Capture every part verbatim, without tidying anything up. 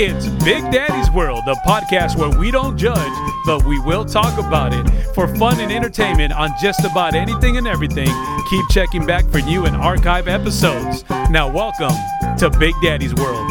It's Big Daddy's World, the podcast where we don't judge, but we will talk about it for fun and entertainment on just about anything and everything. Keep checking back for new and archive episodes. Now, welcome to Big Daddy's World.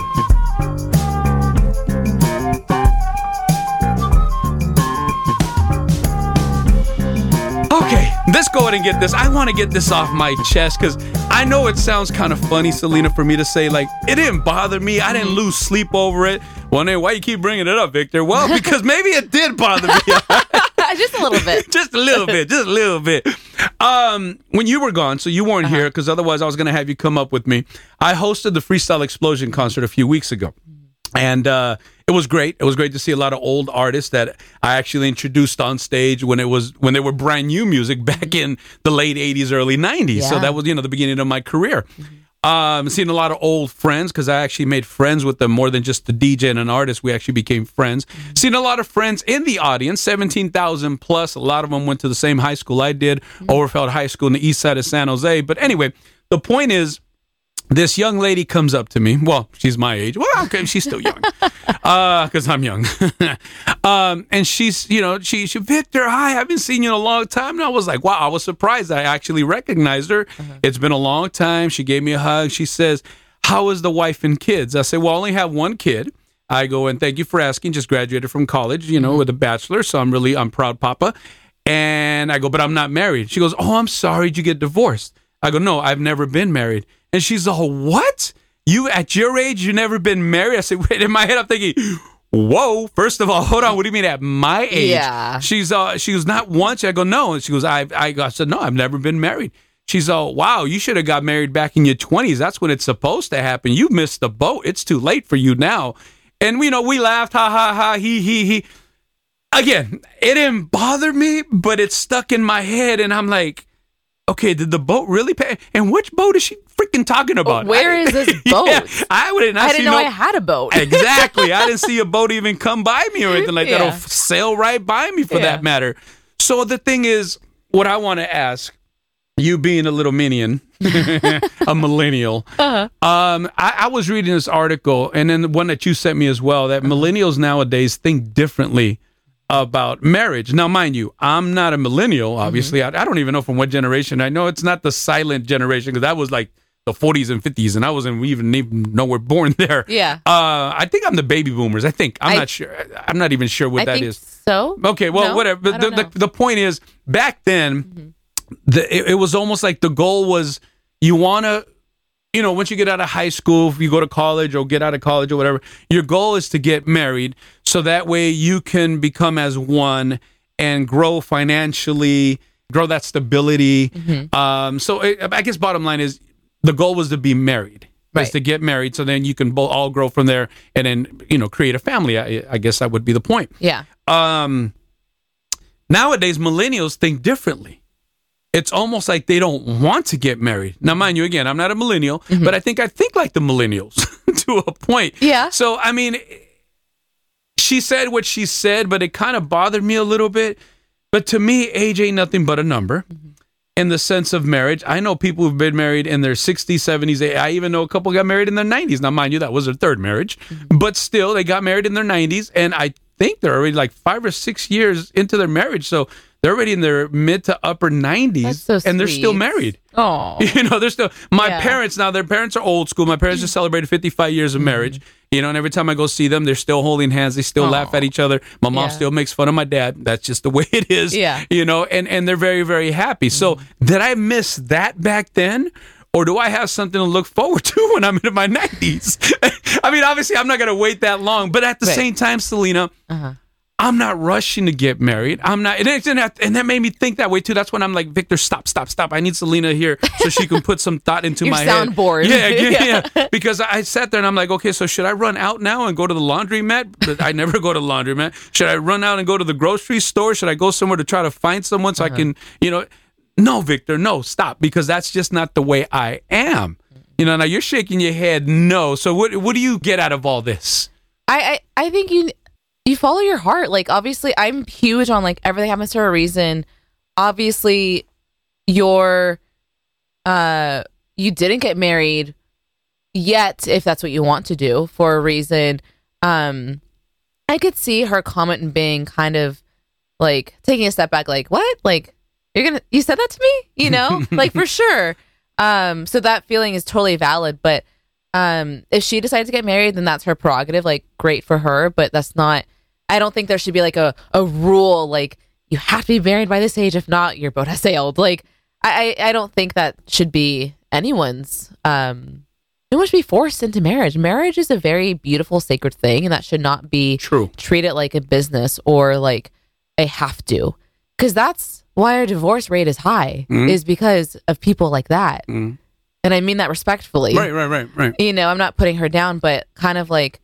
Okay, let's go ahead and get this. I want to get this off my chest because I know it sounds kind of funny, Selena, for me to say, like, it didn't bother me. I didn't lose sleep over it. Well, then why you keep bringing it up, Victor? Well, because maybe it did bother me. Just a little bit. Just a little bit. Just a little bit. Um, when you were gone, so you weren't uh-huh. here, because otherwise I was going to have you come up with me. I hosted the Freestyle Explosion concert a few weeks ago. And uh, it was great. It was great to see a lot of old artists that I actually introduced on stage when it was when they were brand new music back in the late eighties, early nineties. Yeah. So that was, you know, the beginning of my career. Mm-hmm. Um, seeing a lot of old friends, because I actually made friends with them more than just the D J and an artist. We actually became friends. Mm-hmm. Seeing a lot of friends in the audience, seventeen thousand plus. A lot of them went to the same high school I did, mm-hmm. Overfelt High School in the east side of San Jose. But anyway, the point is, this young lady comes up to me. Well, she's my age. Well, okay, she's still young, because uh, I'm young. um, and she's, you know, she, she, Victor, hi, I haven't seen you in a long time. And I was like, wow, I was surprised I actually recognized her. Uh-huh. It's been a long time. She gave me a hug. She says, how is the wife and kids? I said, well, I only have one kid. I go, and thank you for asking. Just graduated from college, you know, mm-hmm. with a bachelor. So I'm really, I'm proud, Papa. And I go, but I'm not married. She goes, oh, I'm sorry. Did you get divorced? I go, no, I've never been married. And she's all, what? You, at your age, you've never been married? I said, wait, in my head, I'm thinking, whoa, first of all, hold on, what do you mean at my age? Yeah. She's, uh, she goes, not once. I go, no. And she goes, I, I, I said, no, I've never been married. She's all, wow, you should have got married back in your twenties. That's when it's supposed to happen. You missed the boat. It's too late for you now. And, you know, we laughed, ha, ha, ha, he, he, he. Again, it didn't bother me, but it stuck in my head, and I'm like, okay, did the boat really pay? And which boat is she freaking talking about? Where I, is this boat? Yeah, I would not I didn't see know no, I had a boat. Exactly. I didn't see a boat even come by me or anything like yeah. that. It'll sail right by me for yeah. that matter. So the thing is, what I want to ask, you being a little minion, a millennial, uh-huh. um, I, I was reading this article, and then the one that you sent me as well, that millennials nowadays think differently about marriage. Now, mind you, I'm not a millennial, obviously. Mm-hmm. I, I don't even know from what generation. I know it's not the silent generation, because that was like the forties and fifties, and I wasn't even, even nowhere born there. Yeah. Uh, I think I'm the baby boomers. I think. I'm I, not sure. I'm not even sure what I that think is. So? Okay, well, no, whatever. But the, the, the point is, back then, mm-hmm. the, it, it was almost like the goal was, you want to, you know, once you get out of high school, if you go to college or get out of college or whatever, your goal is to get married. So that way you can become as one and grow financially, grow that stability. Mm-hmm. Um, so it, I guess bottom line is the goal was to be married, right. was to get married. So then you can bo- all grow from there and then, you know, create a family. I, I guess that would be the point. Yeah. Um, nowadays, millennials think differently. It's almost like they don't want to get married. Now, mind you, again, I'm not a millennial, mm-hmm. but I think I think like the millennials to a point. Yeah. So, I mean, she said what she said, but it kind of bothered me a little bit. But to me, age ain't nothing but a number mm-hmm. in the sense of marriage. I know people who've been married in their sixties, seventies. I even know a couple got married in their nineties. Now, mind you, that was their third marriage. Mm-hmm. But still, they got married in their nineties. And I think they're already like five or six years into their marriage. So they're already in their mid to upper nineties, so and they're still married. Oh, you know, they're still my yeah. parents. Now their parents are old school. My parents just celebrated fifty-five years of marriage. Mm-hmm. You know, and every time I go see them, they're still holding hands. They still Aww. Laugh at each other. My mom yeah. still makes fun of my dad. That's just the way it is. Yeah. You know, and, and they're very, very happy. Mm-hmm. So did I miss that back then? Or do I have something to look forward to when I'm in my nineties? I mean, obviously, I'm not going to wait that long. But at the right. same time, Selena, uh-huh. I'm not rushing to get married. I'm not. And, it, and that made me think that way, too. That's when I'm like, Victor, stop, stop, stop. I need Selena here so she can put some thought into my head. Your soundboard. Yeah, yeah, yeah. Because I sat there and I'm like, okay, so should I run out now and go to the laundromat? But I never go to the laundromat. Should I run out and go to the grocery store? Should I go somewhere to try to find someone so uh-huh. I can, you know... No, Victor, no, stop, because that's just not the way I am. You know, now you're shaking your head no. So what what do you get out of all this? I, I, I think you you follow your heart. Like, obviously, I'm huge on, like, everything happens for a reason. Obviously, you're, uh, you didn't get married yet, if that's what you want to do, for a reason. um, I could see her comment and being kind of like taking a step back, like, what? Like, you're gonna, you said that to me, you know, like for sure. Um, so that feeling is totally valid, but um, if she decides to get married, then that's her prerogative, like great for her, but that's not, I don't think there should be like a, a rule, like you have to be married by this age. If not, your boat has sailed. Like, I, I don't think that should be anyone's, um, no one should be forced into marriage. Marriage is a very beautiful, sacred thing, and that should not be True. Treated like a business or like a have to, because that's why our divorce rate is high, mm-hmm. is because of people like that. Mm-hmm. And I mean that respectfully. Right, right, right, right. You know, I'm not putting her down, but kind of like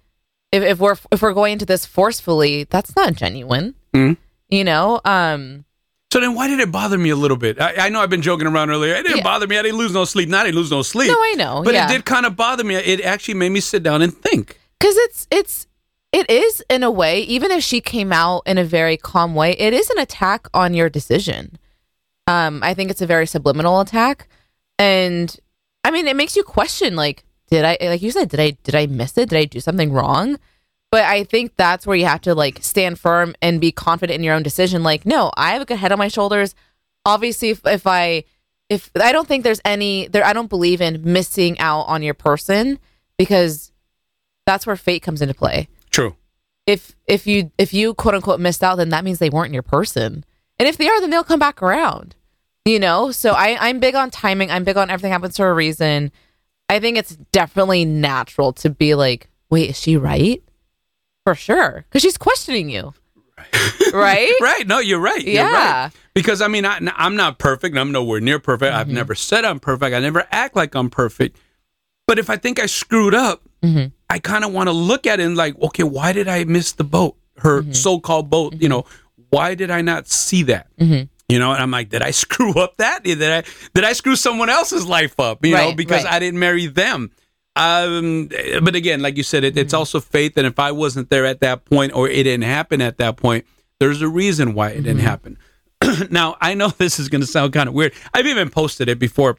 if, if we're if we're going into this forcefully, that's not genuine. Mm-hmm. You know, um, so then why did it bother me a little bit? I, I know I've been joking around earlier. It didn't yeah. bother me. I didn't lose no sleep. Now I didn't lose no sleep. No, I know. But yeah. it did kind of bother me. It actually made me sit down and think. Because it's, it's, it is, in a way, even if she came out in a very calm way, it is an attack on your decision. Um, I think it's a very subliminal attack. And I mean, it makes you question, like, did I, like you said, did I, did I miss it? Did I do something wrong? But I think that's where you have to like stand firm and be confident in your own decision. Like, no, I have a good head on my shoulders. Obviously, if, if I, if I don't think there's any there, I don't believe in missing out on your person, because that's where fate comes into play. True. If, if you, if you quote unquote missed out, then that means they weren't your person. And if they are, then they'll come back around, you know? So I, I'm big on timing. I'm big on everything happens for a reason. I think it's definitely natural to be like, wait, is she right? For sure, because she's questioning you, right? Right. No, you're right. You're yeah. Right. Because, I mean, I, I'm not perfect. I'm nowhere near perfect. Mm-hmm. I've never said I'm perfect. I never act like I'm perfect. But if I think I screwed up, mm-hmm. I kind of want to look at it and like, okay, why did I miss the boat? Her mm-hmm. so-called boat, mm-hmm. you know, why did I not see that? Mm-hmm. You know, and I'm like, did I screw up that? Did I, did I screw someone else's life up? You right, know, because right. I didn't marry them. Um, but again, like you said, it, it's also faith. And if I wasn't there at that point, or it didn't happen at that point, there's a reason why it mm-hmm. didn't happen. Now, I know this is going to sound kind of weird. I've even posted it before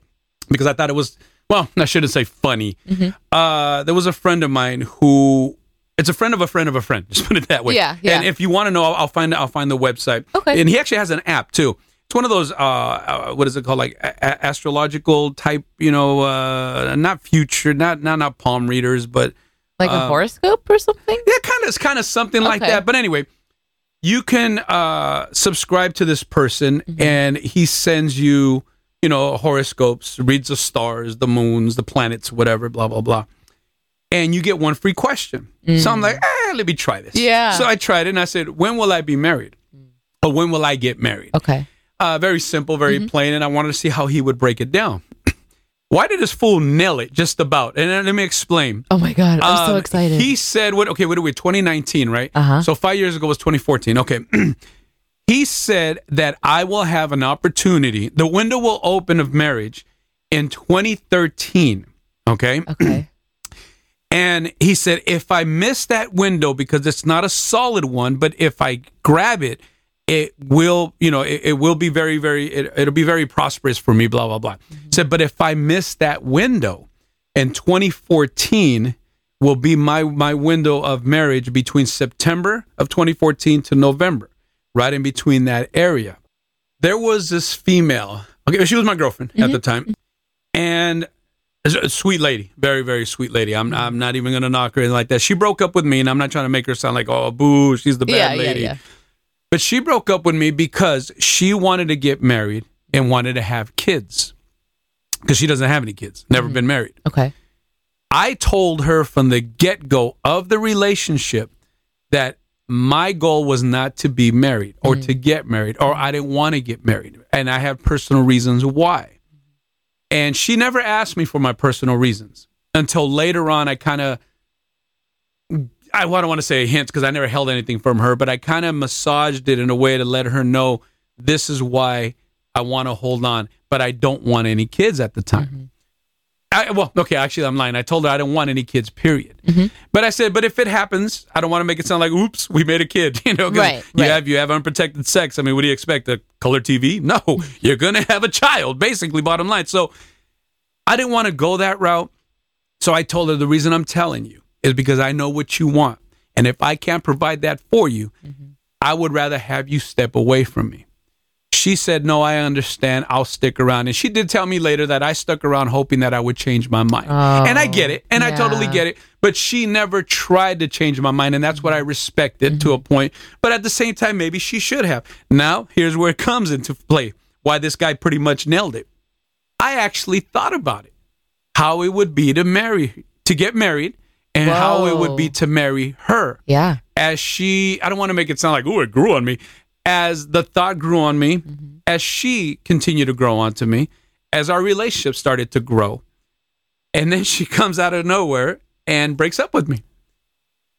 because I thought it was, well, I shouldn't say funny. Mm-hmm. Uh, there was a friend of mine who, it's a friend of a friend of a friend. Just put it that way. Yeah. yeah. And if you want to know, I'll, I'll find I'll find the website. Okay. And he actually has an app too. It's one of those, uh, what is it called, like a- astrological type, you know, uh, not future, not not not palm readers, but... Like uh, a horoscope or something? Yeah, kind of kind of something okay. like that. But anyway, you can uh, subscribe to this person, mm-hmm. and he sends you, you know, horoscopes, reads the stars, the moons, the planets, whatever, blah, blah, blah. And you get one free question. Mm. So I'm like, eh, let me try this. Yeah. So I tried it, and I said, when will I be married? Or when will I get married? Okay. Uh, very simple, very mm-hmm. plain, and I wanted to see how he would break it down. Why did this fool nail it just about? And uh, let me explain. Oh, my God. I'm um, so excited. He said, "What? okay, what are we, twenty nineteen, right? Uh-huh. So five years ago was twenty fourteen. Okay. He said that I will have an opportunity. The window will open of marriage in twenty thirteen. Okay? Okay. And he said, if I miss that window, because it's not a solid one, but if I grab it, it will, you know, it, it will be very, very, it, it'll be very prosperous for me, blah, blah, blah. Mm-hmm. Said, but if I miss that window, and twenty fourteen will be my, my window of marriage between September of twenty fourteen to November, right in between that area. There was this female, okay, she was my girlfriend mm-hmm. at the time, and a sweet lady, very, very sweet lady. I'm I'm not even going to knock her in like that. She broke up with me, and I'm not trying to make her sound like, oh, boo, she's the bad yeah, lady. Yeah, yeah. But she broke up with me because she wanted to get married and wanted to have kids, because she doesn't have any kids, never mm-hmm. been married. Okay. I told her from the get-go of the relationship that my goal was not to be married or mm-hmm. to get married, or I didn't want to get married. And I have personal reasons why. And she never asked me for my personal reasons until later on. I kind of... I don't want to say hints because I never held anything from her, but I kind of massaged it in a way to let her know this is why I want to hold on, but I don't want any kids at the time. Mm-hmm. I, well, okay, actually, I'm lying. I told her I don't want any kids, period. Mm-hmm. But I said, but if it happens, I don't want to make it sound like, oops, we made a kid. You know, right, you, right. Have, you have unprotected sex. I mean, what do you expect? A color T V? No, you're going to have a child, basically, bottom line. So I didn't want to go that route. So I told her the reason I'm telling you is because I know what you want. And if I can't provide that for you, mm-hmm. I would rather have you step away from me. She said, no, I understand. I'll stick around. And she did tell me later that I stuck around hoping that I would change my mind. Oh, and I get it. And yeah. I totally get it. But she never tried to change my mind. And that's what I respected mm-hmm. to a point. But at the same time, maybe she should have. Now, here's where it comes into play. Why this guy pretty much nailed it. I actually thought about it. How it would be to marry, to get married. And Whoa. How it would be to marry her. Yeah. As she, I don't want to make it sound like, ooh, it grew on me. As the thought grew on me, mm-hmm. as she continued to grow onto me, as our relationship started to grow. And then she comes out of nowhere and breaks up with me.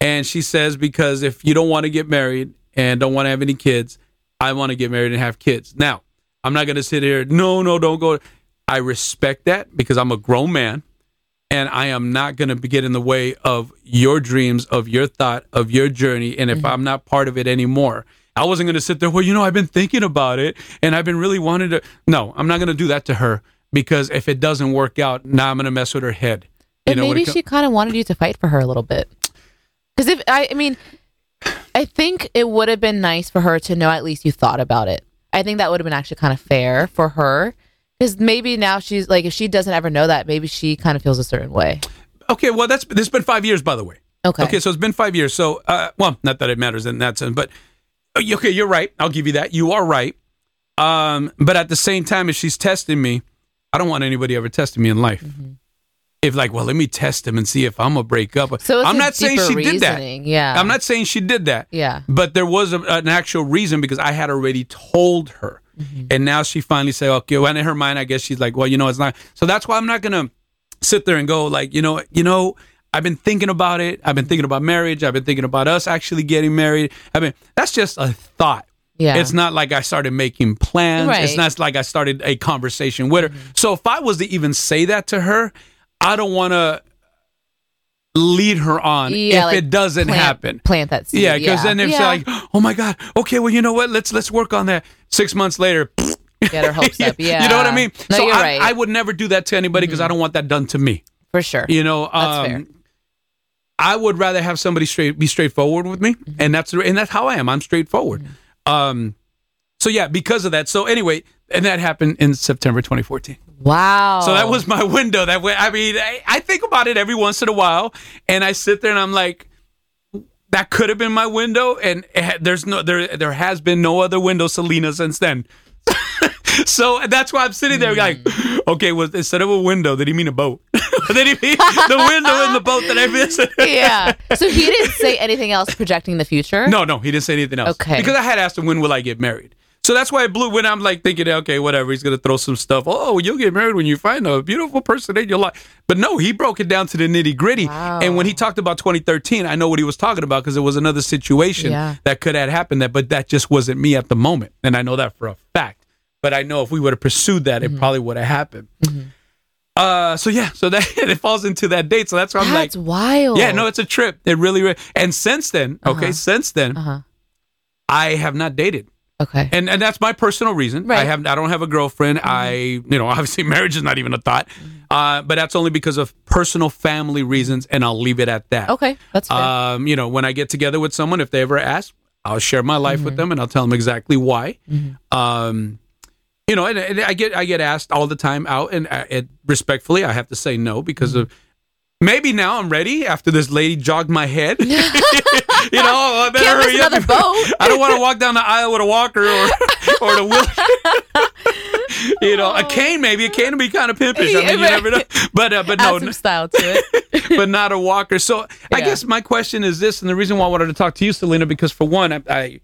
And she says, because if you don't want to get married and don't want to have any kids, I want to get married and have kids. Now, I'm not going to sit here, no, no, don't go. I respect that because I'm a grown man. And I am not going to get in the way of your dreams, of your thought, of your journey. And if mm-hmm. I'm not part of it anymore, I wasn't going to sit there, well, you know, I've been thinking about it and I've been really wanting to. No, I'm not going to do that to her because if it doesn't work out, now I'm going to mess with her head. And you know, maybe she com- kind of wanted you to fight for her a little bit. Because if I, I mean, I think it would have been nice for her to know at least you thought about it. I think that would have been actually kind of fair for her. Because maybe now she's like, if she doesn't ever know that, maybe she kind of feels a certain way. Okay, well, that's it's been five years, by the way. Okay. Okay, so it's been five years. So, uh, well, not that it matters in that sense, but okay, you're right. I'll give you that. You are right. Um, but at the same time, if she's testing me, I don't want anybody ever testing me in life. Mm-hmm. If like, well, let me test him and see if I'm gonna break up. So it's I'm not saying she reasoning. Did that. Yeah. I'm not saying she did that. Yeah. But there was a, an actual reason because I had already told her. Mm-hmm. And now she finally said, okay, well, in her mind, I guess she's like, well, you know, it's not. So that's why I'm not going to sit there and go like, you know, you know, I've been thinking about it. I've been thinking about marriage. I've been thinking about us actually getting married. I mean, that's just a thought. Yeah. It's not like I started making plans. Right. It's not like I started a conversation with her. Mm-hmm. So if I was to even say that to her, I don't want to lead her on yeah, if like it doesn't plant, happen. Plant that seed. Yeah, because yeah. then they're yeah. like, oh my God, okay, well, you know what? Let's let's work on that. Six months later, get her hopes up. Yeah, you know what I mean. No, so you're I, right. I would never do that to anybody because mm-hmm. I don't want that done to me. For sure. You know, um, that's fair. I would rather have somebody straight be straightforward with me, mm-hmm. and that's and that's how I am. I'm straightforward. Mm-hmm. Um, so yeah, because of that. So anyway, and that happened in September twenty fourteen. Wow. So that was my window. That way, I mean, I, I think about it every once in a while and I sit there and I'm like, that could have been my window. And it, there's no, there, there has been no other window, Selena, since then. So that's why I'm sitting there mm. like, okay, well, instead of a window, did he mean a boat? Did he mean the window in the boat that I missed? Yeah. So he didn't say anything else projecting the future? No, no, he didn't say anything else. Okay. Because I had asked him, when will I get married? So that's why it blew when I'm like thinking, okay, whatever, he's going to throw some stuff. Oh, you'll get married when you find a beautiful person in your life. But no, he broke it down to the nitty gritty. Wow. And when he talked about twenty thirteen, I know what he was talking about because it was another situation yeah. that could have happened, that, but that just wasn't me at the moment. And I know that for a fact. But I know if we would have pursued that, it mm-hmm. probably would have happened. Mm-hmm. Uh, so yeah, so that it falls into that date. So that's why I'm like. That's wild. Yeah, no, it's a trip. It really, really and since then, uh-huh. okay, since then, uh-huh. I have not dated. Okay. And and that's my personal reason. Right. I have I don't have a girlfriend. Mm-hmm. I, you know, obviously marriage is not even a thought. Mm-hmm. Uh, but that's only because of personal family reasons, and I'll leave it at that. Okay. That's fair. Um, you know, when I get together with someone, if they ever ask, I'll share my life mm-hmm. with them and I'll tell them exactly why. Mm-hmm. Um, you know, and, and I get I get asked all the time out, and I, it, respectfully, I have to say no because mm-hmm. of maybe now I'm ready after this lady jogged my head. You know, I better Can't hurry up. I don't want to walk down the aisle with a walker or or the wheelchair. You know, oh. a cane maybe. A cane would be kind of pimpish. I mean, you never know. But uh, but Add no, some style to it. But not a walker. So yeah. I guess my question is this, and the reason why I wanted to talk to you, Selena, because for one, I, I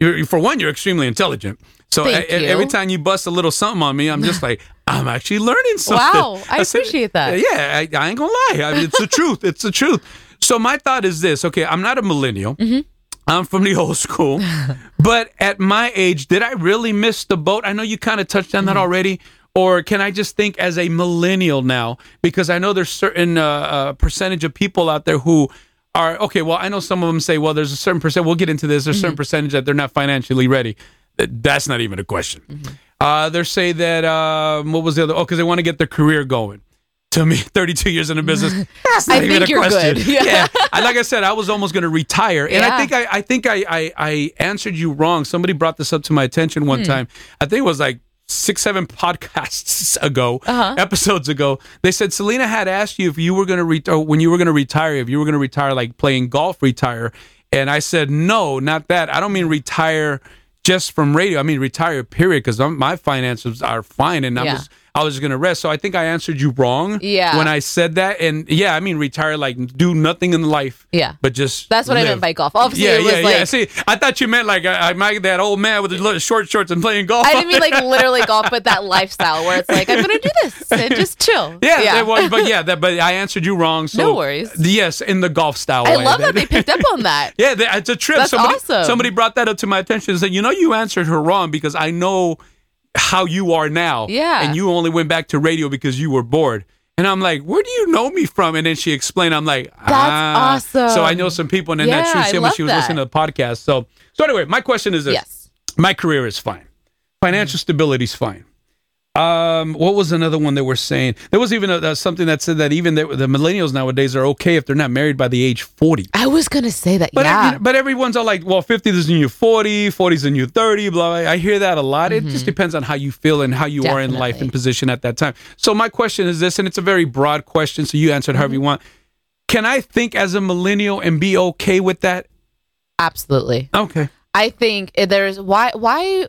you're, for one, you're extremely intelligent. So I, every time you bust a little something on me, I'm just like, I'm actually learning something. Wow, I, I said, appreciate that. Yeah, I, I ain't gonna lie. I mean, it's the truth. It's the truth. So my thought is this. Okay, I'm not a millennial. Mm-hmm. I'm from the old school. But at my age, did I really miss the boat? I know you kind of touched on mm-hmm. that already. Or can I just think as a millennial now? Because I know there's certain uh, uh, percentage of people out there who are, okay, well, I know some of them say, well, there's a certain percent. We'll get into this. There's a certain mm-hmm. percentage that they're not financially ready. That's not even a question. Mm-hmm. Uh, they say that, uh, what was the other? Oh, because they want to get their career going. to me, thirty-two years in the business, that's not I even think a you're question. Good. Yeah. yeah. I, like I said, I was almost going to retire. And yeah. I think I, I think I, I, I answered you wrong. Somebody brought this up to my attention one hmm. time. I think it was like six, seven podcasts ago, uh-huh. episodes ago. They said Selena had asked you if you were going to retire, when you were going to retire, if you were going to retire, like playing golf, retire. And I said, no, not that. I don't mean retire just from radio. I mean retire, period, because my finances are fine, and I yeah. was I was going to rest. So I think I answered you wrong yeah. when I said that. And yeah, I mean retire, like do nothing in life. Yeah. But just That's what live. I meant by golf. Obviously, yeah, it was yeah, like... Yeah. See, I thought you meant like I, I, that old man with the short shorts and playing golf. I didn't mean like literally golf, but that lifestyle where it's like, I'm going to do this and just chill. Yeah, yeah. That was, but yeah, that, but I answered you wrong. So no worries. Yes, in the golf style I way. I love that they picked up on that. Yeah, they, it's a trip. That's somebody, awesome. Somebody brought that up to my attention and said, you know, you answered her wrong because I know... how you are now, yeah, and you only went back to radio because you were bored. And I'm like, where do you know me from? And then she explained. I'm like, ah. That's awesome. So I know some people, and then yeah, that's true. When she was that. listening to the podcast. So, so anyway, my question is this: yes. my career is fine, financial mm-hmm. stability is fine. Um, what was another one that we're saying? There was even a, uh, something that said that even the, the millennials nowadays are okay if they're not married by the age forty. I was gonna say that, but yeah. Every, but everyone's all like, well, fifty is the new forty, forty is the new thirty, blah, blah. I hear that a lot. Mm-hmm. It just depends on how you feel and how you Definitely. are in life and position at that time. So my question is this, and it's a very broad question, so you answer it however mm-hmm. you want. Can I think as a millennial and be okay with that? Absolutely. Okay. I think there's why why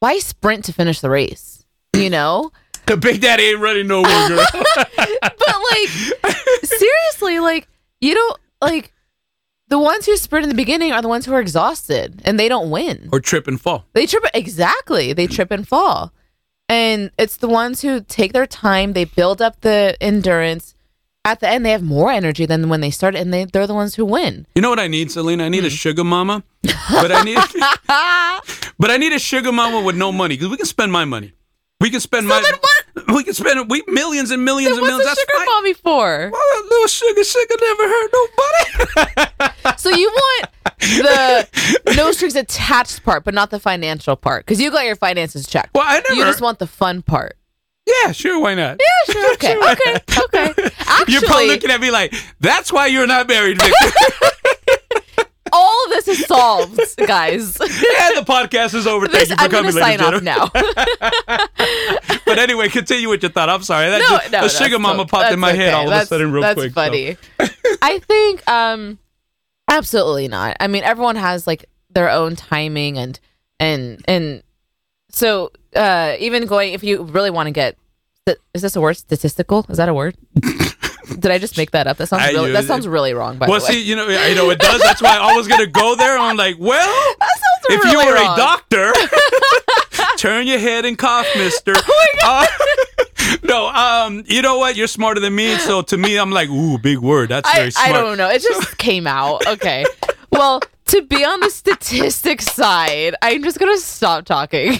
why sprint to finish the race? You know, the Big Daddy ain't running nowhere, girl. But like, seriously, like you don't like the ones who sprint in the beginning are the ones who are exhausted and they don't win or trip and fall. They trip exactly. They trip and fall, and it's the ones who take their time. They build up the endurance. At the end, they have more energy than when they started, and they, they're the ones who win. You know what I need, Selena? I need mm. a sugar mama, but I need, but I need a sugar mama with no money because we can spend my money. We can spend so my, what? we can spend we millions and millions then and millions. What's a sugar mommy for? Well, a little sugar, sugar never hurt nobody. So you want the no strings attached part, but not the financial part, because you got your finances checked. Well, I never. You just want the fun part. Yeah, sure, why not? Yeah, sure, okay, sure, okay, okay. Actually, you're probably looking at me like that's why you're not married, Victor. All of this is solved, guys. And the podcast is over. Thank this, you for I'm coming, ladies and gentlemen. But anyway, continue with your thought. I'm sorry. That no, just, no, a sugar mama so, popped in my okay. head all of that's, a sudden real that's quick. That's funny. So. I think um, absolutely not. I mean, everyone has like their own timing and and and so uh, even going if you really want to get is this a word? Statistical? Is that a word? Did I just make that up? That sounds really, that sounds really wrong, by well, the way. Well, see, you know, you know, it does. That's why I always going to go there. I'm like, well, if really you were wrong. a doctor, turn your head and cough, mister. Oh, my God. Uh, no, um, you know what? You're smarter than me. So to me, I'm like, ooh, big word. That's I, very smart. I don't know. It just came out. Okay. Well, to be on the statistics side, I'm just going to stop talking.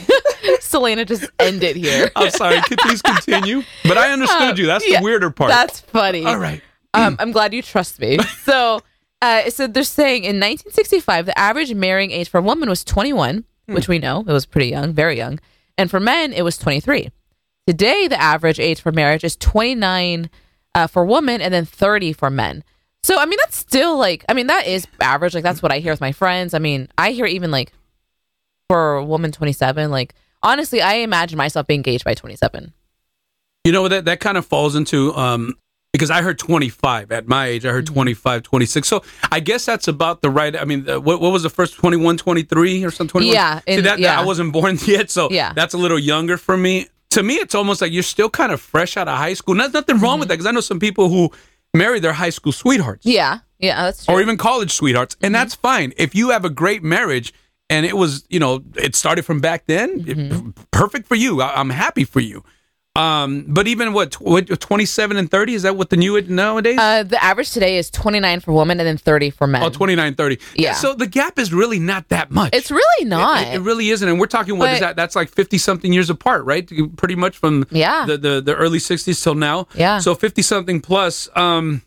Selena, just end it here. I'm sorry. Could please continue? But I understood um, you. That's yeah, the weirder part. That's funny. All right. Um, I'm glad you trust me. So, uh, so they're saying in nineteen sixty-five, the average marrying age for a woman was twenty-one, hmm. which we know it was pretty young, very young. And for men, it was twenty-three. Today, the average age for marriage is twenty-nine uh, for women and then thirty for men. So, I mean, that's still like, I mean, that is average. Like, that's what I hear with my friends. I mean, I hear even like for a woman twenty-seven, like, honestly, I imagine myself being engaged by twenty-seven. You know, that that kind of falls into, um, because I heard twenty-five at my age. I heard mm-hmm. twenty-five, twenty-six. So I guess that's about the right, I mean, uh, what what was the first, twenty-one, twenty-three or something? twenty-one? Yeah. In, See, that, yeah. that I wasn't born yet, so yeah. that's a little younger for me. To me, it's almost like you're still kind of fresh out of high school. There's nothing wrong mm-hmm. with that, because I know some people who marry their high school sweethearts. Yeah, yeah, that's true. Or even college sweethearts, and mm-hmm. that's fine. If you have a great marriage, and it was, you know, it started from back then, mm-hmm. it, perfect for you. I, I'm happy for you. Um, but even what, tw- twenty-seven and thirty, is that what the new nowadays? Uh, the average today is twenty-nine for women and then thirty for men. Oh, twenty-nine, thirty. Yeah. So the gap is really not that much. It's really not. It, it, it really isn't. And we're talking, what but, is that? That's like fifty something years apart, right? Pretty much from yeah. the, the, the early sixties till now. Yeah. So fifty something plus, um,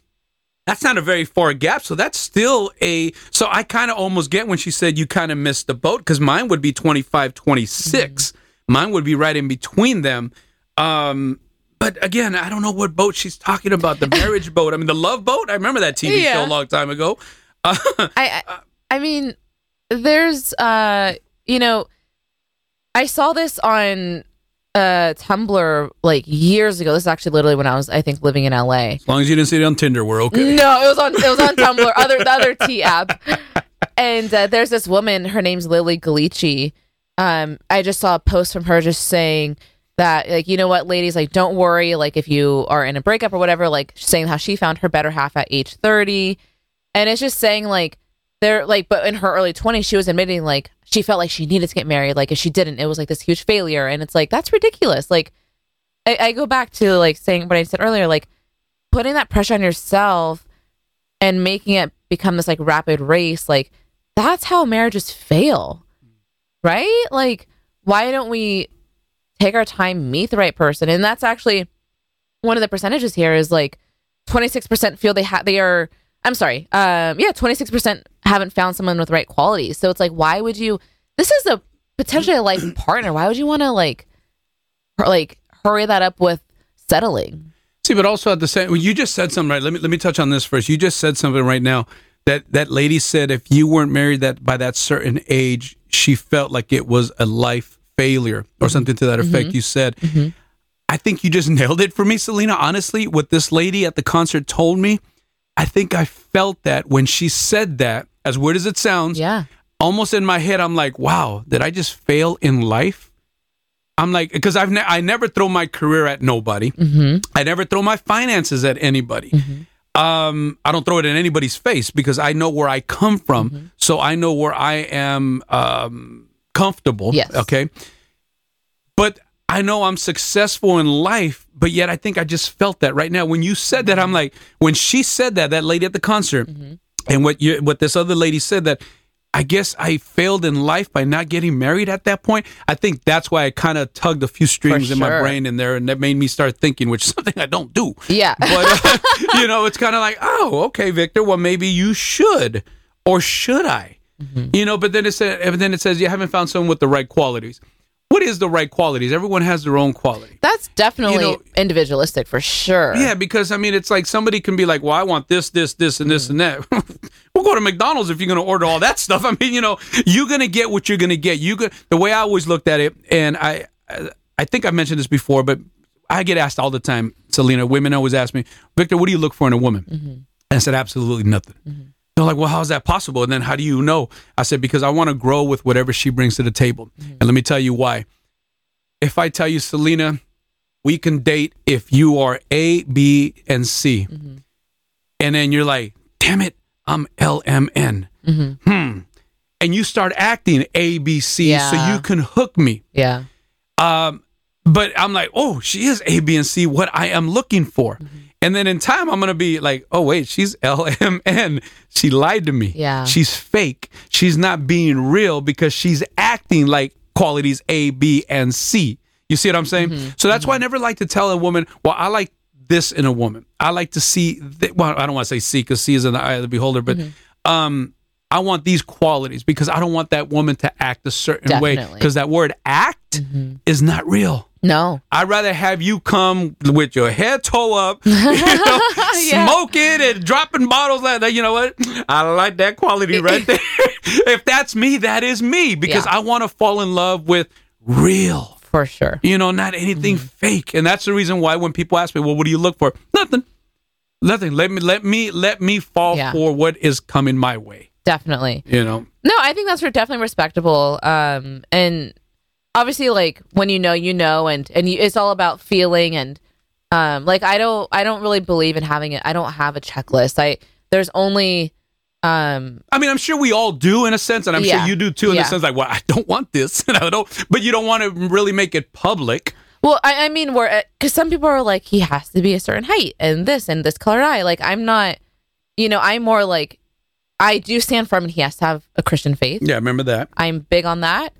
that's not a very far gap. So that's still a, so I kind of almost get when she said you kind of missed the boat, because mine would be twenty-five, twenty-six. Mm-hmm. Mine would be right in between them. Um, But again, I don't know what boat she's talking about. The marriage boat. I mean, the love boat. I remember that T V yeah. show a long time ago. Uh, I, I I mean, there's, uh, you know, I saw this on uh, Tumblr like years ago. This is actually literally when I was, I think, living in L A. As long as you didn't see it on Tinder, we're okay. No, it was on it was on Tumblr, other the other T app. And uh, there's this woman. Her name's Lily Galici. Um, I just saw a post from her just saying that, like, you know what, ladies, like, don't worry, like, if you are in a breakup or whatever, like, saying how she found her better half at age thirty. And it's just saying, like, they're, like, but in her early twenties, she was admitting, like, she felt like she needed to get married. Like, if she didn't, it was, like, this huge failure. And it's, like, that's ridiculous. Like, I, I go back to, like, saying what I said earlier, like, putting that pressure on yourself and making it become this, like, rapid race, like, that's how marriages fail, right? Like, why don't we take our time, meet the right person? And that's actually one of the percentages here is, like, twenty-six percent feel they have, they are, I'm sorry, um, yeah, twenty-six percent haven't found someone with the right qualities. So it's like, why would you, this is a potentially a life partner. Why would you want to, like, hur- like hurry that up with settling? See, but also at the same, well, you just said something, right? Let me, let me touch on this first. You just said something right now that that lady said, if you weren't married that by that certain age, she felt like it was a life failure or something to that effect. Mm-hmm. You said, mm-hmm. I think you just nailed it for me, Selena. Honestly, what this lady at the concert told me, I think I felt that when she said that, as weird as it sounds, yeah. almost in my head, I'm like, wow, did I just fail in life? I'm like, because I've ne- I never throw my career at nobody. Mm-hmm. I never throw my finances at anybody. Mm-hmm. Um, I don't throw it in anybody's face because I know where I come from. Mm-hmm. So I know where I am um, comfortable. Yes. Okay. But I know I'm successful in life, but yet I think I just felt that right now. When you said that, I'm like, when she said that, that lady at the concert, mm-hmm. and what you, what this other lady said that, I guess I failed in life by not getting married at that point. I think that's why I kind of tugged a few strings sure. in my brain in there, and that made me start thinking, which is something I don't do. Yeah. But, uh, you know, it's kind of like, oh, okay, Victor, well, maybe you should, or should I? Mm-hmm. You know, but then it, said, but then it says you haven't found someone with the right qualities. What is the right qualities? Everyone has their own quality. That's definitely you know, individualistic for sure. Yeah, because, I mean, it's like somebody can be like, well, I want this, this, this, and this, mm. and that. We'll go to McDonald's if you're going to order all that stuff. I mean, you know, you're going to get what you're going to get. You could, the way I always looked at it, and I I think I mentioned this before, but I get asked all the time, Selena, women always ask me, Victor, what do you look for in a woman? Mm-hmm. And I said, absolutely nothing. Mm-hmm. They're like, well, how is that possible? And then how do you know? I said, because I want to grow with whatever she brings to the table. Mm-hmm. And let me tell you why. If I tell you, Selena, we can date if you are A, B, and C. Mm-hmm. And then you're like, damn it, I'm L M N. Mm-hmm. Hmm. And you start acting A, B, C, yeah. so you can hook me. Yeah. Um, but I'm like, oh, she is A, B, and C, what I am looking for. Mm-hmm. And then in time, I'm going to be like, oh, wait, she's L M N. She lied to me. Yeah. She's fake. She's not being real because she's acting like qualities A, B, and C. You see what I'm saying? Mm-hmm. So that's mm-hmm. why I never like to tell a woman, well, I like this in a woman. I like to see, th- well, I don't want to say C because C is in the eye of the beholder, but mm-hmm. um, I want these qualities because I don't want that woman to act a certain Definitely. way, because that word act mm-hmm. is not real. No. I'd rather have you come with your hair toe up, you know, yeah. smoking and dropping bottles like that. You know what? I like that quality right there. If that's me, that is me, because yeah. I want to fall in love with real. For sure. You know, not anything mm-hmm. fake. And that's the reason why when people ask me, well, what do you look for? Nothing. Nothing. Let me let me let me fall yeah. for what is coming my way. Definitely. You know. No, I think that's definitely respectable. Um and obviously, like, when you know, you know, and, and you, it's all about feeling. And, um, like, I don't I don't really believe in having it. I don't have a checklist. I There's only... Um, I mean, I'm sure we all do in a sense, and I'm yeah, sure you do too in yeah. the sense, like, well, I don't want this. And I don't, but you don't want to really make it public. Well, I, I mean, we're... Because some people are like, he has to be a certain height and this and this color eye. Like, I'm not... You know, I'm more like... I do stand firm, and he has to have a Christian faith. Yeah, I remember that. I'm big on that.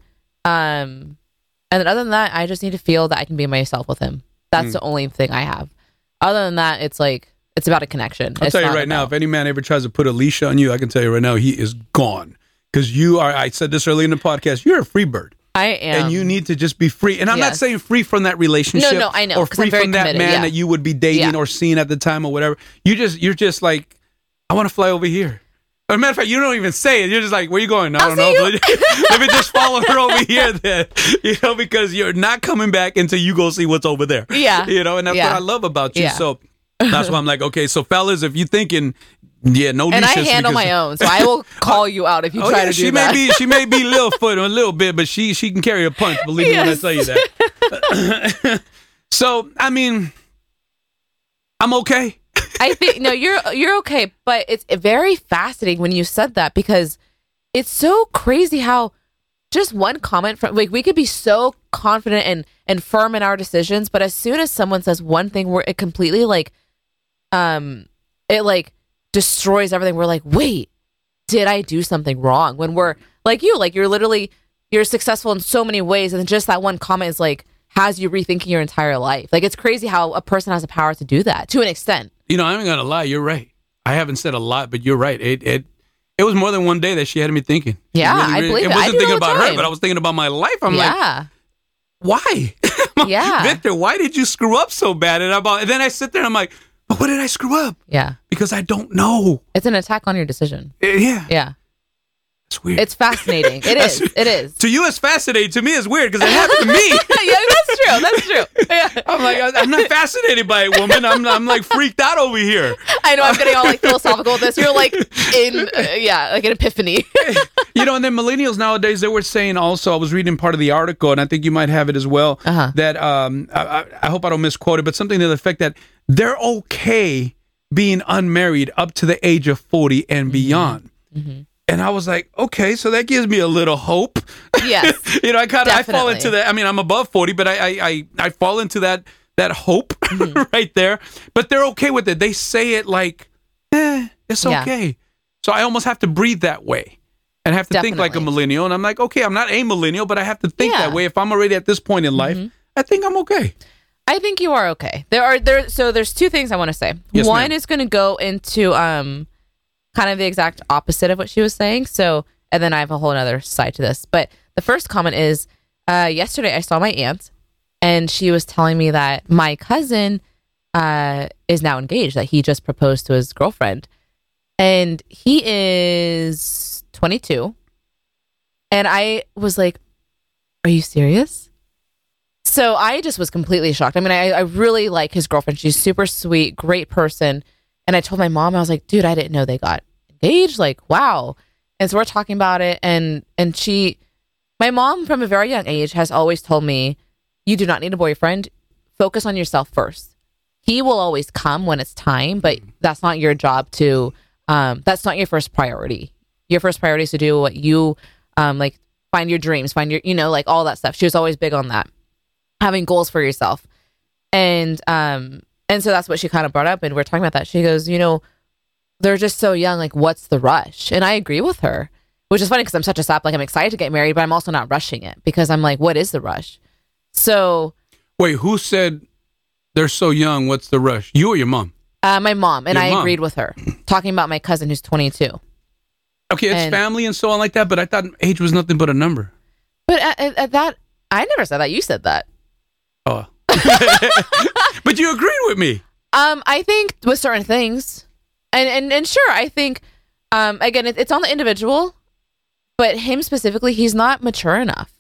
Um... And then other than that, I just need to feel that I can be myself with him. That's mm. the only thing I have. Other than that, it's like, it's about a connection. I'll it's tell you right about... now, if any man ever tries to put a leash on you, I can tell you right now, he is gone. Because you are, I said this earlier in the podcast, you're a free bird. I am. And you need to just be free. And I'm yes. not saying free from that relationship. No, no, I know. Or free from that committed. man yeah. that you would be dating yeah. or seeing at the time or whatever. You just, you're just like, I want to fly over here. As a matter of fact, you don't even say it. You're just like, where are you going? I I'll don't know. Let me just follow her over here then. You know, because you're not coming back until you go see what's over there. Yeah. You know, and that's yeah. what I love about you. Yeah. So that's why I'm like, okay, so fellas, if you're thinking... Yeah, no. And I handle my own, so I will call you out if you oh, try yeah, to do she that. May be, she may be littlefoot a little bit, but she she can carry a punch. Believe yes. me when I tell you that. So I mean, I'm okay. I think no, you're you're okay, but it's very fascinating when you said that because it's so crazy how just one comment from like we could be so confident and and firm in our decisions, but as soon as someone says one thing, we're it completely like, um, it like. destroys everything. We're like, wait, did I do something wrong? When we're like you, like you're literally, you're successful in so many ways. And just that one comment is like, has you rethinking your entire life. Like it's crazy how a person has the power to do that to an extent. You know, I'm not going to lie. You're right. I haven't said a lot, but you're right. It, it, it was more than one day that she had me thinking. Yeah, really, really, I believe it. It wasn't thinking about her, but I was thinking about my life. I'm yeah. like, why? yeah. Victor, why did you screw up so bad? And, about, and then I sit there and I'm like, but what did I screw up? Yeah. Because I don't know. It's an attack on your decision. Yeah. Yeah. It's weird. It's fascinating. It is. It is. To you, it's fascinating. To me, it's weird because it happened to me. Yeah, that's true. That's true. Yeah. I'm like, I'm not fascinated by it, woman. I'm, I'm like freaked out over here. I know. I'm getting all like philosophical with this. You're like in, uh, yeah, like an epiphany. You know, and then millennials nowadays, they were saying also, I was reading part of the article, and I think you might have it as well, uh-huh. that um, I, I hope I don't misquote it, but something to the effect that they're okay being unmarried up to the age of forty and mm-hmm. beyond. Mm-hmm. And I was like, okay, so that gives me a little hope. Yes. You know, I kind of, I fall into that. I mean, I'm above forty, but I, I, I, I fall into that, that hope mm-hmm. right there, but they're okay with it. They say it like, eh, it's yeah. okay. So I almost have to breathe that way and have to definitely. think like a millennial. And I'm like, okay, I'm not a millennial, but I have to think yeah. that way. If I'm already at this point in life, mm-hmm. I think I'm okay. I think you are okay. There are there. So there's two things I want to say. Yes, One ma'am. is going to go into, um, kind of the exact opposite of what she was saying. So, and then I have a whole other side to this. But the first comment is, uh, yesterday I saw my aunt and she was telling me that my cousin uh, is now engaged, that he just proposed to his girlfriend. And he is twenty-two. And I was like, are you serious? So I just was completely shocked. I mean, I, I really like his girlfriend. She's super sweet, great person. And I told my mom, I was like, dude, I didn't know they got engaged. Like, wow. And so we're talking about it. And and she, my mom from a very young age has always told me, you do not need a boyfriend. Focus on yourself first. He will always come when it's time, but that's not your job to, um, that's not your first priority. Your first priority is to do what you, um, like find your dreams, find your, you know, like all that stuff. She was always big on that. Having goals for yourself. And, um, And so that's what she kind of brought up. And we're talking about that. She goes, you know, they're just so young. Like, what's the rush? And I agree with her, which is funny because I'm such a sap. Like, I'm excited to get married, but I'm also not rushing it because I'm like, what is the rush? So. Wait, who said they're so young? What's the rush? You or your mom? Uh, my mom. And your I mom. agreed with her talking about my cousin who's twenty-two. Okay. It's and, family and so on like that. But I thought age was nothing but a number. But at, at that, I never said that. You said that. Oh. But you agree with me. Um, I think with certain things, and and, and sure, I think um, again, it, it's on the individual, but him specifically, he's not mature enough.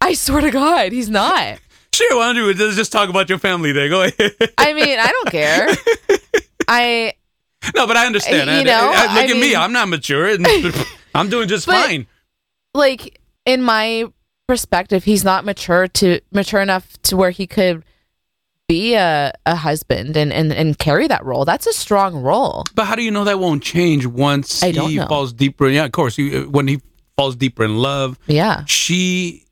I swear to God, he's not. Sure, why don't you just talk about your family there? Go ahead. I mean, I don't care. I no, but I understand. You I, know, I, I, look I at mean, me. I'm not mature, and I'm doing just but, fine. Like in my perspective, he's not mature to mature enough to where he could be a, a husband and, and, and carry that role. That's a strong role. But how do you know that won't change once I don't he know. falls deeper? Yeah, of course. He, when he falls deeper in love. Yeah. She,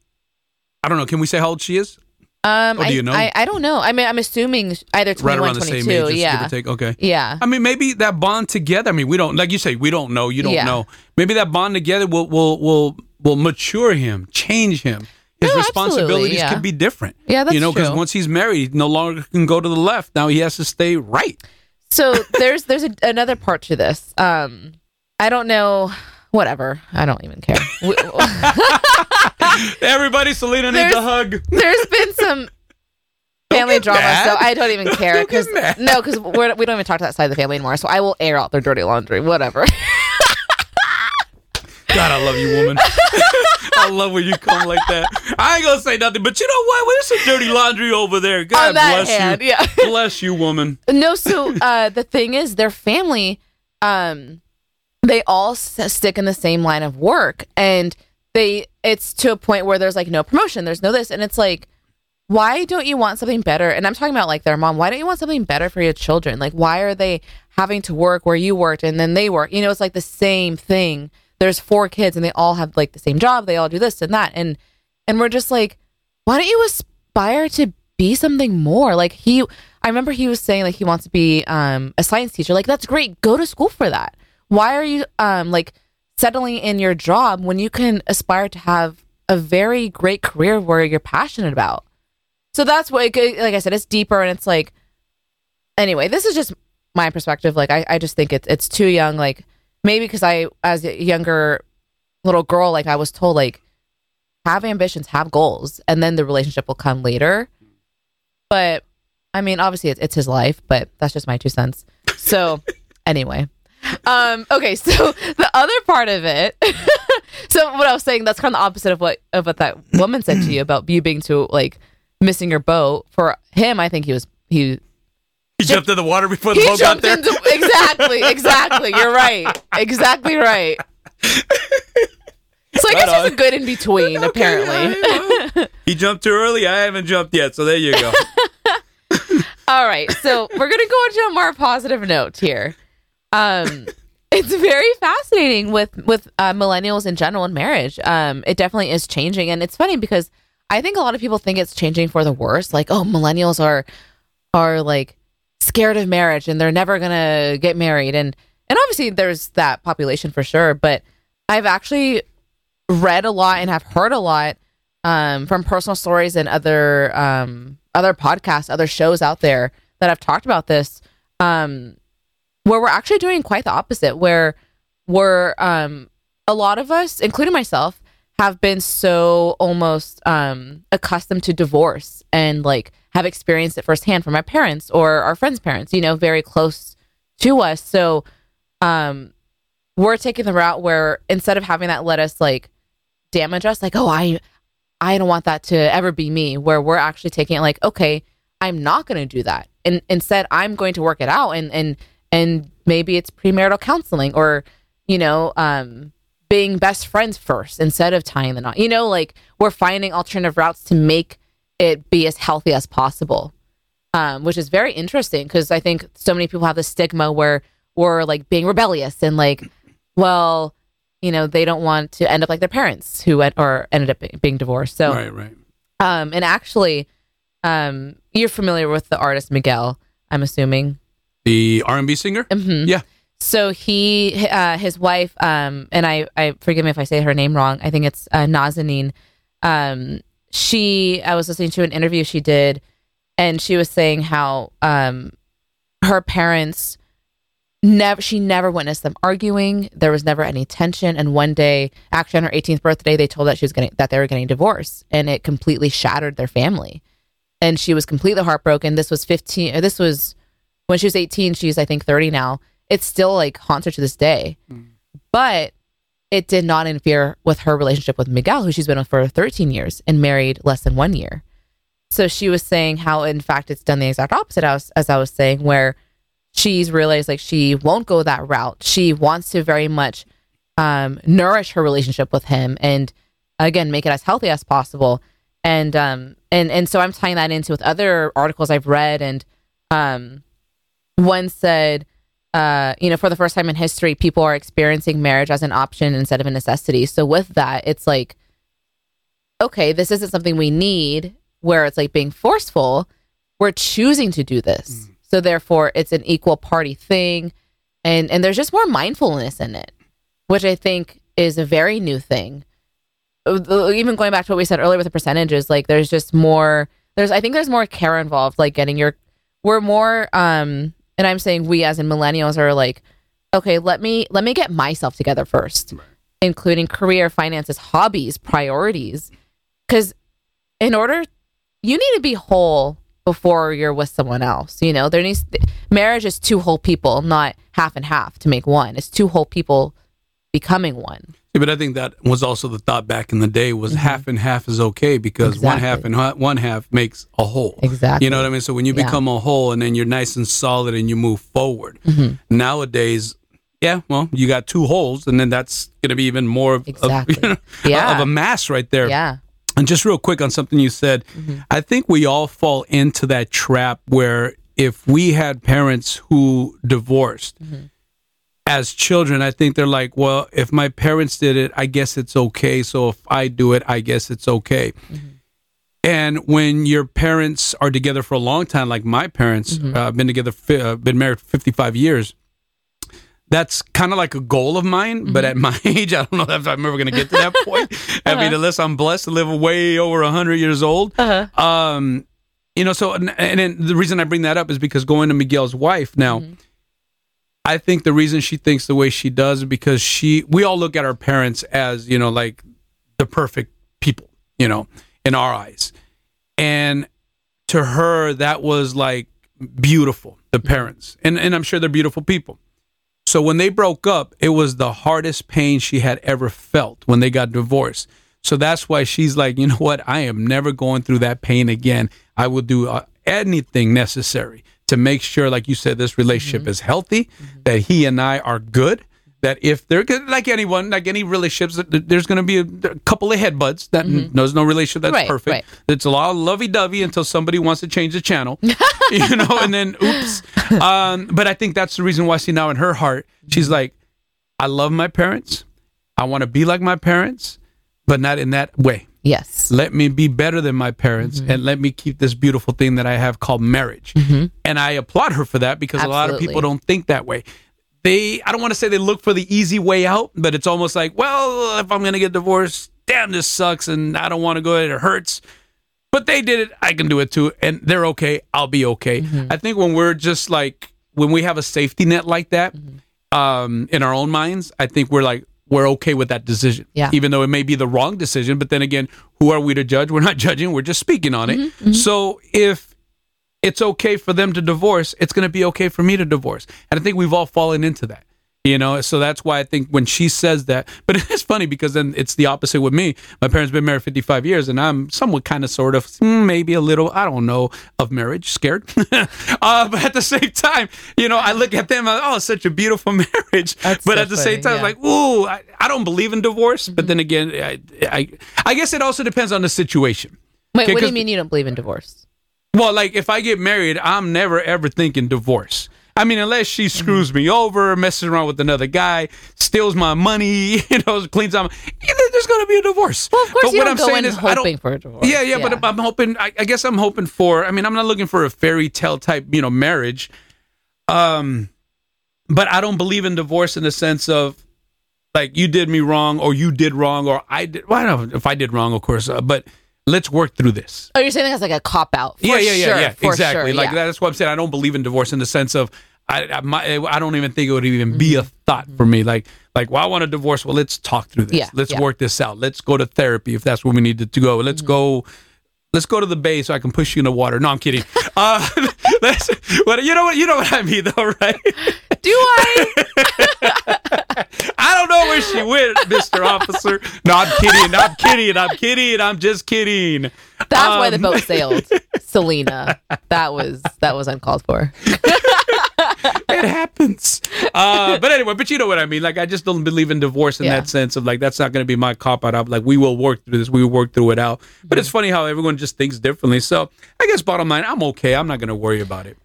I don't know. Can we say how old she is? Um, or do I, you know? I, I don't know. I mean, I'm assuming either twenty-one, right around twenty-two. The same age, yeah. Give or take. Okay. Yeah. I mean, maybe that bond together. I mean, we don't, like you say, we don't know. You don't yeah. know. Maybe that bond together will, will, will, will mature him, change him. His no, responsibilities yeah. can be different. Yeah, that's true. You know, because once he's married, he no longer can go to the left. Now he has to stay right. So there's there's a, another part to this. Um, I don't know. Whatever. I don't even care. Everybody, Selena needs a hug. There's been some family drama, mad. So I don't even care. Don't cause, no, because we don't even talk to that side of the family anymore. So I will air out their dirty laundry, whatever. God, I love you, woman. I love when you come like that. I ain't gonna say nothing, but you know what? Well, there's some dirty laundry over there. God On that bless hand, you. Yeah. Bless you, woman. No, so uh, the thing is, their family, um, they all s- stick in the same line of work, and they it's to a point where there's like no promotion, there's no this, and it's like, why don't you want something better? And I'm talking about like their mom. Why don't you want something better for your children? Like, why are they having to work where you worked and then they work? You know, it's like the same thing. There's four kids and they all have like the same job. They all do this and that. And and we're just like, why don't you aspire to be something more? Like he, I remember he was saying like he wants to be um, a science teacher. Like, that's great. Go to school for that. Why are you um, like settling in your job when you can aspire to have a very great career where you're passionate about? So that's what, like I said, it's deeper and it's like, anyway, this is just my perspective. Like, I, I just think it's, it's too young. Like, maybe because I, as a younger little girl, like I was told, like, have ambitions, have goals, and then the relationship will come later. But I mean, obviously it's, it's his life, but that's just my two cents. So anyway, um, okay. So the other part of it, so what I was saying, that's kind of the opposite of what, of what that woman said to you about you being too, like, missing your boat. For him, I think he was, he He jumped in the water before the boat got there. Into, exactly, exactly. You're right. Exactly right. So I guess there's a good in between, okay, apparently. I, well, he jumped too early. I haven't jumped yet, so there you go. All right, so we're going to go into a more positive note here. Um, it's very fascinating with, with uh, millennials in general in marriage. Um, it definitely is changing, and it's funny because I think a lot of people think it's changing for the worse. Like, oh, millennials are are like... scared of marriage and they're never gonna get married, and and obviously there's that population for sure, but I've actually read a lot and have heard a lot um from personal stories and other um other podcasts, other shows out there that have talked about this, um where we're actually doing quite the opposite, where we're um a lot of us, including myself, have been so almost um accustomed to divorce and like have experienced it firsthand from my parents or our friends' parents, you know, very close to us. So um, we're taking the route where instead of having that let us like damage us, like, oh, I I don't want that to ever be me, where we're actually taking it like, okay, I'm not going to do that. And instead, I'm going to work it out. And and and maybe it's premarital counseling or, you know, um, being best friends first instead of tying the knot. You know, like we're finding alternative routes to make it be as healthy as possible, um, which is very interesting because I think so many people have this stigma where we're like being rebellious and like, well, you know, they don't want to end up like their parents who ed- or ended up b- being divorced. So, right, right. Um, and actually, um, you're familiar with the artist Miguel, I'm assuming, the R and B singer. Mm-hmm. Yeah. So he, uh, his wife, um, and I, I forgive me if I say her name wrong. I think it's uh, Nazanin. Um, She, I was listening to an interview she did, and she was saying how um, her parents never, she never witnessed them arguing. There was never any tension. And one day, actually on her eighteenth birthday, they told that she was getting, that they were getting divorced, and it completely shattered their family. And she was completely heartbroken. This was fifteen. This was when she was eighteen. She's, I think, thirty now. It still like haunts her to this day. Mm. But it did not interfere with her relationship with Miguel, who she's been with for thirteen years and married less than one year. So she was saying how, in fact, it's done the exact opposite, as, as I was saying, where she's realized like she won't go that route. She wants to very much um, nourish her relationship with him and, again, make it as healthy as possible. And um, and and so I'm tying that into with other articles I've read. And um, one said, Uh, you know, for the first time in history, people are experiencing marriage as an option instead of a necessity. So with that, it's like, okay, this isn't something we need where it's like being forceful. We're choosing to do this. Mm. So therefore, it's an equal party thing. And, and there's just more mindfulness in it, which I think is a very new thing. Even going back to what we said earlier with the percentages, like there's just more, there's, I think there's more care involved, like getting your, we're more, um, and I'm saying we as in millennials are like, okay, let me let me get myself together first, right, including career, finances, hobbies, priorities, Because in order, you need to be whole before you're with someone else. You know, there needs marriage is two whole people, not half and half to make one. It's two whole people becoming one. Yeah, but I think that was also the thought back in the day was mm-hmm. half and half is okay because exactly. one half and ha- one half makes a whole. Exactly. You know what I mean? So when you yeah. become a whole and then you're nice and solid and you move forward. Mm-hmm. Nowadays, yeah, well, you got two holes and then that's going to be even more of, exactly. of, you know, yeah. of a mass right there. Yeah. And just real quick on something you said, mm-hmm. I think we all fall into that trap where if we had parents who divorced mm-hmm. as children, I think they're like, well, if my parents did it, I guess it's okay. So if I do it, I guess it's okay. Mm-hmm. And when your parents are together for a long time, like my parents, mm-hmm. uh, been together, uh, been married for fifty-five years. That's kind of like a goal of mine, mm-hmm. but at my age, I don't know if I'm ever going to get to that point. I uh-huh. mean, unless I'm blessed to live way over one hundred years old. Uh-huh. Um, you know, so, and, and the reason I bring that up is because going to Miguel's wife now, mm-hmm. I think the reason she thinks the way she does is because she, we all look at our parents as, you know, like the perfect people, you know, in our eyes. And to her, that was like beautiful, the parents. And, and I'm sure they're beautiful people. So when they broke up, it was the hardest pain she had ever felt when they got divorced. So that's why she's like, you know what? I am never going through that pain again. I will do uh, anything necessary to make sure, like you said, this relationship mm-hmm. is healthy, mm-hmm. that he and I are good, that if they're good, like anyone, like any relationships, there's going to be a, a couple of headbutts. That mm-hmm. There's no relationship that's right, perfect. Right. It's a lot of lovey-dovey until somebody wants to change the channel, you know, and then oops. Um, but I think that's the reason why, see, now in her heart, she's like, I love my parents. I want to be like my parents, but not in that way. Yes. Let me be better than my parents mm-hmm. and let me keep this beautiful thing that I have called marriage. Mm-hmm. And I applaud her for that because Absolutely. A lot of people don't think that way. They, I don't want to say they look for the easy way out, but it's almost like, well, if I'm going to get divorced, damn, this sucks, and I don't want to go ahead, it hurts. But they did it, I can do it too, and they're okay, I'll be okay. Mm-hmm. I think when we're just like, when we have a safety net like that mm-hmm. um, in our own minds, I think we're like, we're okay with that decision, yeah. even though it may be the wrong decision. But then again, who are we to judge? We're not judging, we're just speaking on it. Mm-hmm. Mm-hmm. So if it's okay for them to divorce, it's going to be okay for me to divorce. And I think we've all fallen into that, you know? So that's why I think when she says that, but it's funny because then it's the opposite with me. My parents been married fifty-five years and I'm somewhat kind of sort of, maybe a little, I don't know, of marriage, scared. uh, but at the same time, you know, I look at them, like, oh, it's such a beautiful marriage. That's but so at the funny, same time, yeah. like, ooh, I, I don't believe in divorce. Mm-hmm. But then again, I, I, I guess it also depends on the situation. Wait, what do you mean you don't believe in divorce? Well, like, if I get married, I'm never, ever thinking divorce. I mean, unless she screws mm-hmm. me over, messes around with another guy, steals my money, you know, cleans out my... There's going to be a divorce. Well, of course, but you what don't I'm go saying in is, hoping I don't, for a divorce. Yeah, yeah, yeah. but I'm hoping... I, I guess I'm hoping for... I mean, I'm not looking for a fairy tale type, you know, marriage. Um, but I don't believe in divorce in the sense of, like, you did me wrong, or you did wrong, or I did... Well, I don't know if I did wrong, of course, uh, but... Let's work through this. Oh, you're saying that's like a cop-out. Yeah, yeah, yeah, sure, yeah. For exactly. Sure, like, yeah. that's what I'm saying. I don't believe in divorce in the sense of, I I, my, I don't even think it would even mm-hmm. be a thought mm-hmm. for me. Like, like, well, I want a divorce. Well, let's talk through this. Yeah, let's yeah. work this out. Let's go to therapy if that's where we need to go. Let's mm-hmm. go... Let's go to the bay so I can push you in the water. No, I'm kidding. Uh, let's, well, you know what? You know what I mean, though, right? Do I? I don't know where she went, Mister Officer. No, I'm kidding. I'm kidding. I'm kidding. I'm just kidding. That's um, why the boat sailed, Selena. That was that was uncalled for. It happens. Uh, but anyway, but you know what I mean. Like, I just don't believe in divorce in yeah. that sense of like, that's not going to be my cop out. I'm like, we will work through this. We will work through it out. But mm-hmm. it's funny how everyone just thinks differently. So I guess bottom line, I'm okay. I'm not going to worry about it.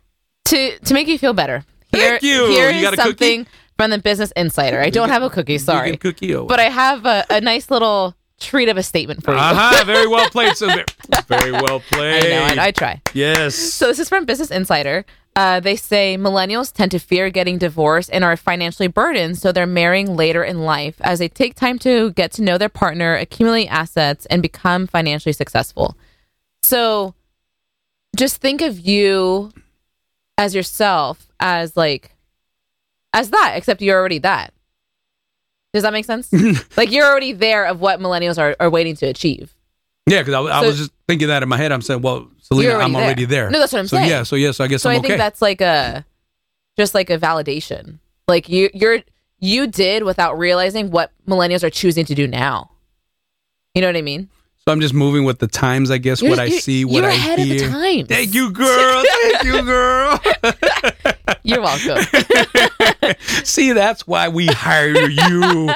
To to make you feel better. Here, Thank you. Here you got is a something cookie? From the Business Insider. I don't have a cookie. Sorry. Cookie but I have a, a nice little treat of a statement for you. Uh-huh. Very well played. Very well played. I know. I, know, I try. Yes. So this is from Business Insider. Uh, they say millennials tend to fear getting divorced and are financially burdened, so they're marrying later in life as they take time to get to know their partner, accumulate assets, and become financially successful. So just think of you as yourself as like, as that, except you're already that. Does that make sense? Like, you're already there of what millennials are, are waiting to achieve. Yeah, because I, so, I was just thinking that in my head. I'm saying, well, Selena, already I'm there. already there. No, that's what I'm so, saying. Yeah, so yeah, so I guess so I'm okay. So I think that's like a, just like a validation. Like you, you're, you did without realizing what millennials are choosing to do now. You know what I mean? So I'm just moving with the times, I guess. You're, what I see, what I hear. You're ahead of the times. Thank you, girl. Thank you, girl. You're welcome. See, that's why we hire you.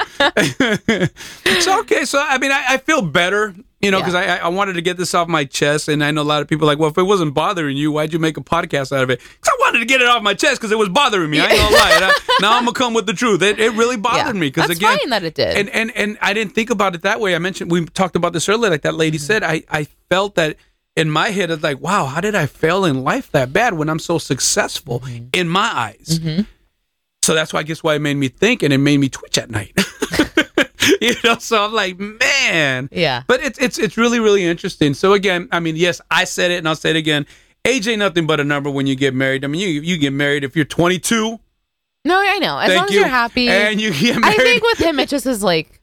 So, okay. So, I mean, I, I feel better, you know, because yeah. I, I wanted to get this off my chest. And I know a lot of people are like, well, if it wasn't bothering you, why'd you make a podcast out of it? Because I wanted to get it off my chest because it was bothering me. I ain't going to lie. I, now I'm going to come with the truth. It, it really bothered yeah. me. Because again, fine that it did. And, and, and I didn't think about it that way. I mentioned, we talked about this earlier, like that lady mm-hmm. said, I, I felt that. In my head, it's like, wow, how did I fail in life that bad when I'm so successful mm-hmm. in my eyes? Mm-hmm. So that's why I guess why it made me think, and it made me twitch at night. You know, so I'm like, man. Yeah. But it's it's it's really, really interesting. So again, I mean, yes, I said it and I'll say it again. Age ain't nothing but a number when you get married. I mean, you you get married if you're twenty-two. No, I know. As long as you. you're happy. And you get married. I think with him, it just is like.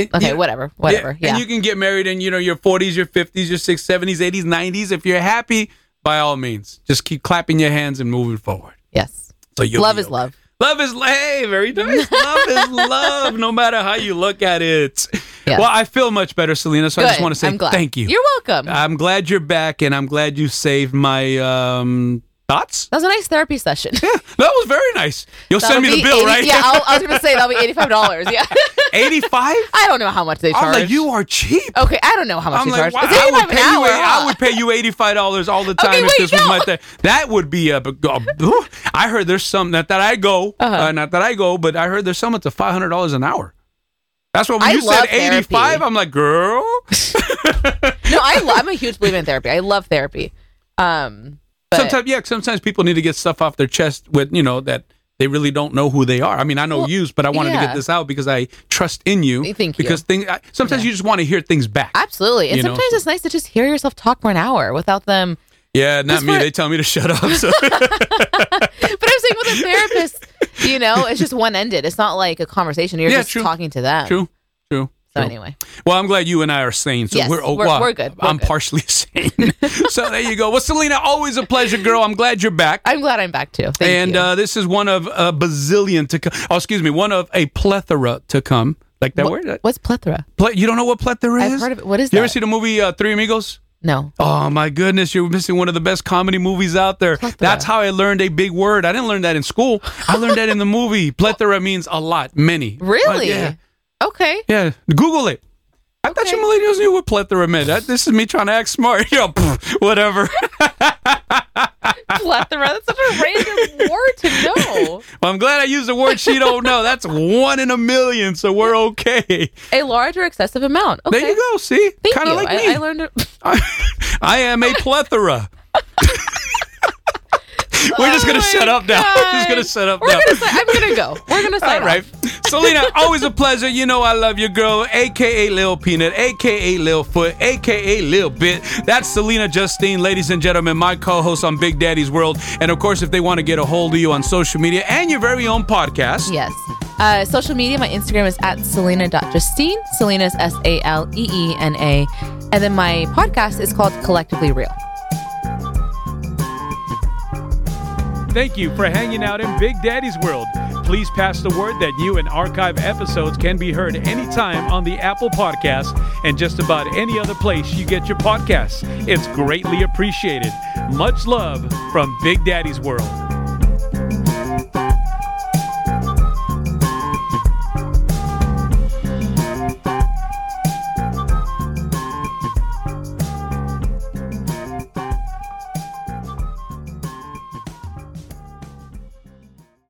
Okay, yeah. whatever, whatever. Yeah. yeah. And you can get married in, you know, your forties, your fifties, your sixties, seventies, eighties, nineties. If you're happy, by all means, just keep clapping your hands and moving forward. Yes. So you love is okay. love. Love is love. Hey, very nice. Love is love, no matter how you look at it. Yes. Well, I feel much better, Selena. So Good. I just want to say thank you. You're welcome. I'm glad you're back, and I'm glad you saved my um. Thoughts? That was a nice therapy session. Yeah, that was very nice. You'll that'll send me the bill, eighty, right? Yeah, I'll, I was going to say that'll be eighty-five dollars. Yeah, eighty-five? I don't know how much they charge. I'm like, you are cheap. Okay, I don't know how much I'm they like, charge. Wow, I, would pay an hour, you, huh? I would pay you eighty-five dollars all the time okay, if wait, this no. was my thing. That would be a... a I heard there's some... Not that I go, uh-huh. uh, not that I go, but I heard there's some up to five hundred dollars an hour. That's what when I you said eighty-five, therapy. I'm like, girl? No, I lo- I'm a huge believer in therapy. I love therapy. Um... But sometimes, yeah, sometimes people need to get stuff off their chest with, you know, that they really don't know who they are. I mean, I know well, you, but I wanted yeah. to get this out because I trust in you. Thank because you. Things, I, sometimes yeah. you just want to hear things back. Absolutely. And sometimes know? It's nice to just hear yourself talk for an hour without them. Yeah, not me. For... They tell me to shut up. So. But I'm saying with a therapist, you know, it's just one-ended. It's not like a conversation. You're yeah, just true. talking to them. True, true. So anyway. Well, I'm glad you and I are sane. So yes, we're, oh, we're, well, we're good. We're I'm good. partially sane. So there you go. Well, Selena, always a pleasure, girl. I'm glad you're back. I'm glad I'm back, too. Thank and, you. And uh, this is one of a bazillion to come. Oh, excuse me. One of a plethora to come. Like that what, word? What's plethora? Ple- you don't know what plethora is? I've heard of it. What is that? You ever see the movie uh, Three Amigos? No. Oh, my goodness. You're missing one of the best comedy movies out there. Plethora. That's how I learned a big word. I didn't learn that in school. I learned that in the movie. Plethora means a lot, many. Really? Uh, yeah. Okay. Yeah. Google it. I okay. thought you millennials knew what plethora meant. That, this is me trying to act smart. Yo, pff, whatever. Plethora. That's such a random word to know. Well, I'm glad I used a word she don't know. That's one in a million, so we're okay. A large or excessive amount. Okay. There you go. See? Kind of like I, me. I learned. A- I, I am a plethora. We're just going to oh shut up God. now. We're just going to shut up We're now. Gonna si- I'm going to go. We're going to sign All right. off. Selena, always a pleasure. You know I love your girl, a k a. Lil Peanut, a k a. Lil Foot, a k a. Lil Bit. That's Selena Justine, ladies and gentlemen, my co-host on Big Daddy's World. And, of course, if they want to get a hold of you on social media and your very own podcast. Yes. Uh, social media, my Instagram is at selena dot justine. Selena is S A L E E N A. And then my podcast is called Collectively Real. Thank you for hanging out in Big Daddy's World. Please pass the word that new and archive episodes can be heard anytime on the Apple Podcast and just about any other place you get your podcasts. It's greatly appreciated. Much love from Big Daddy's World.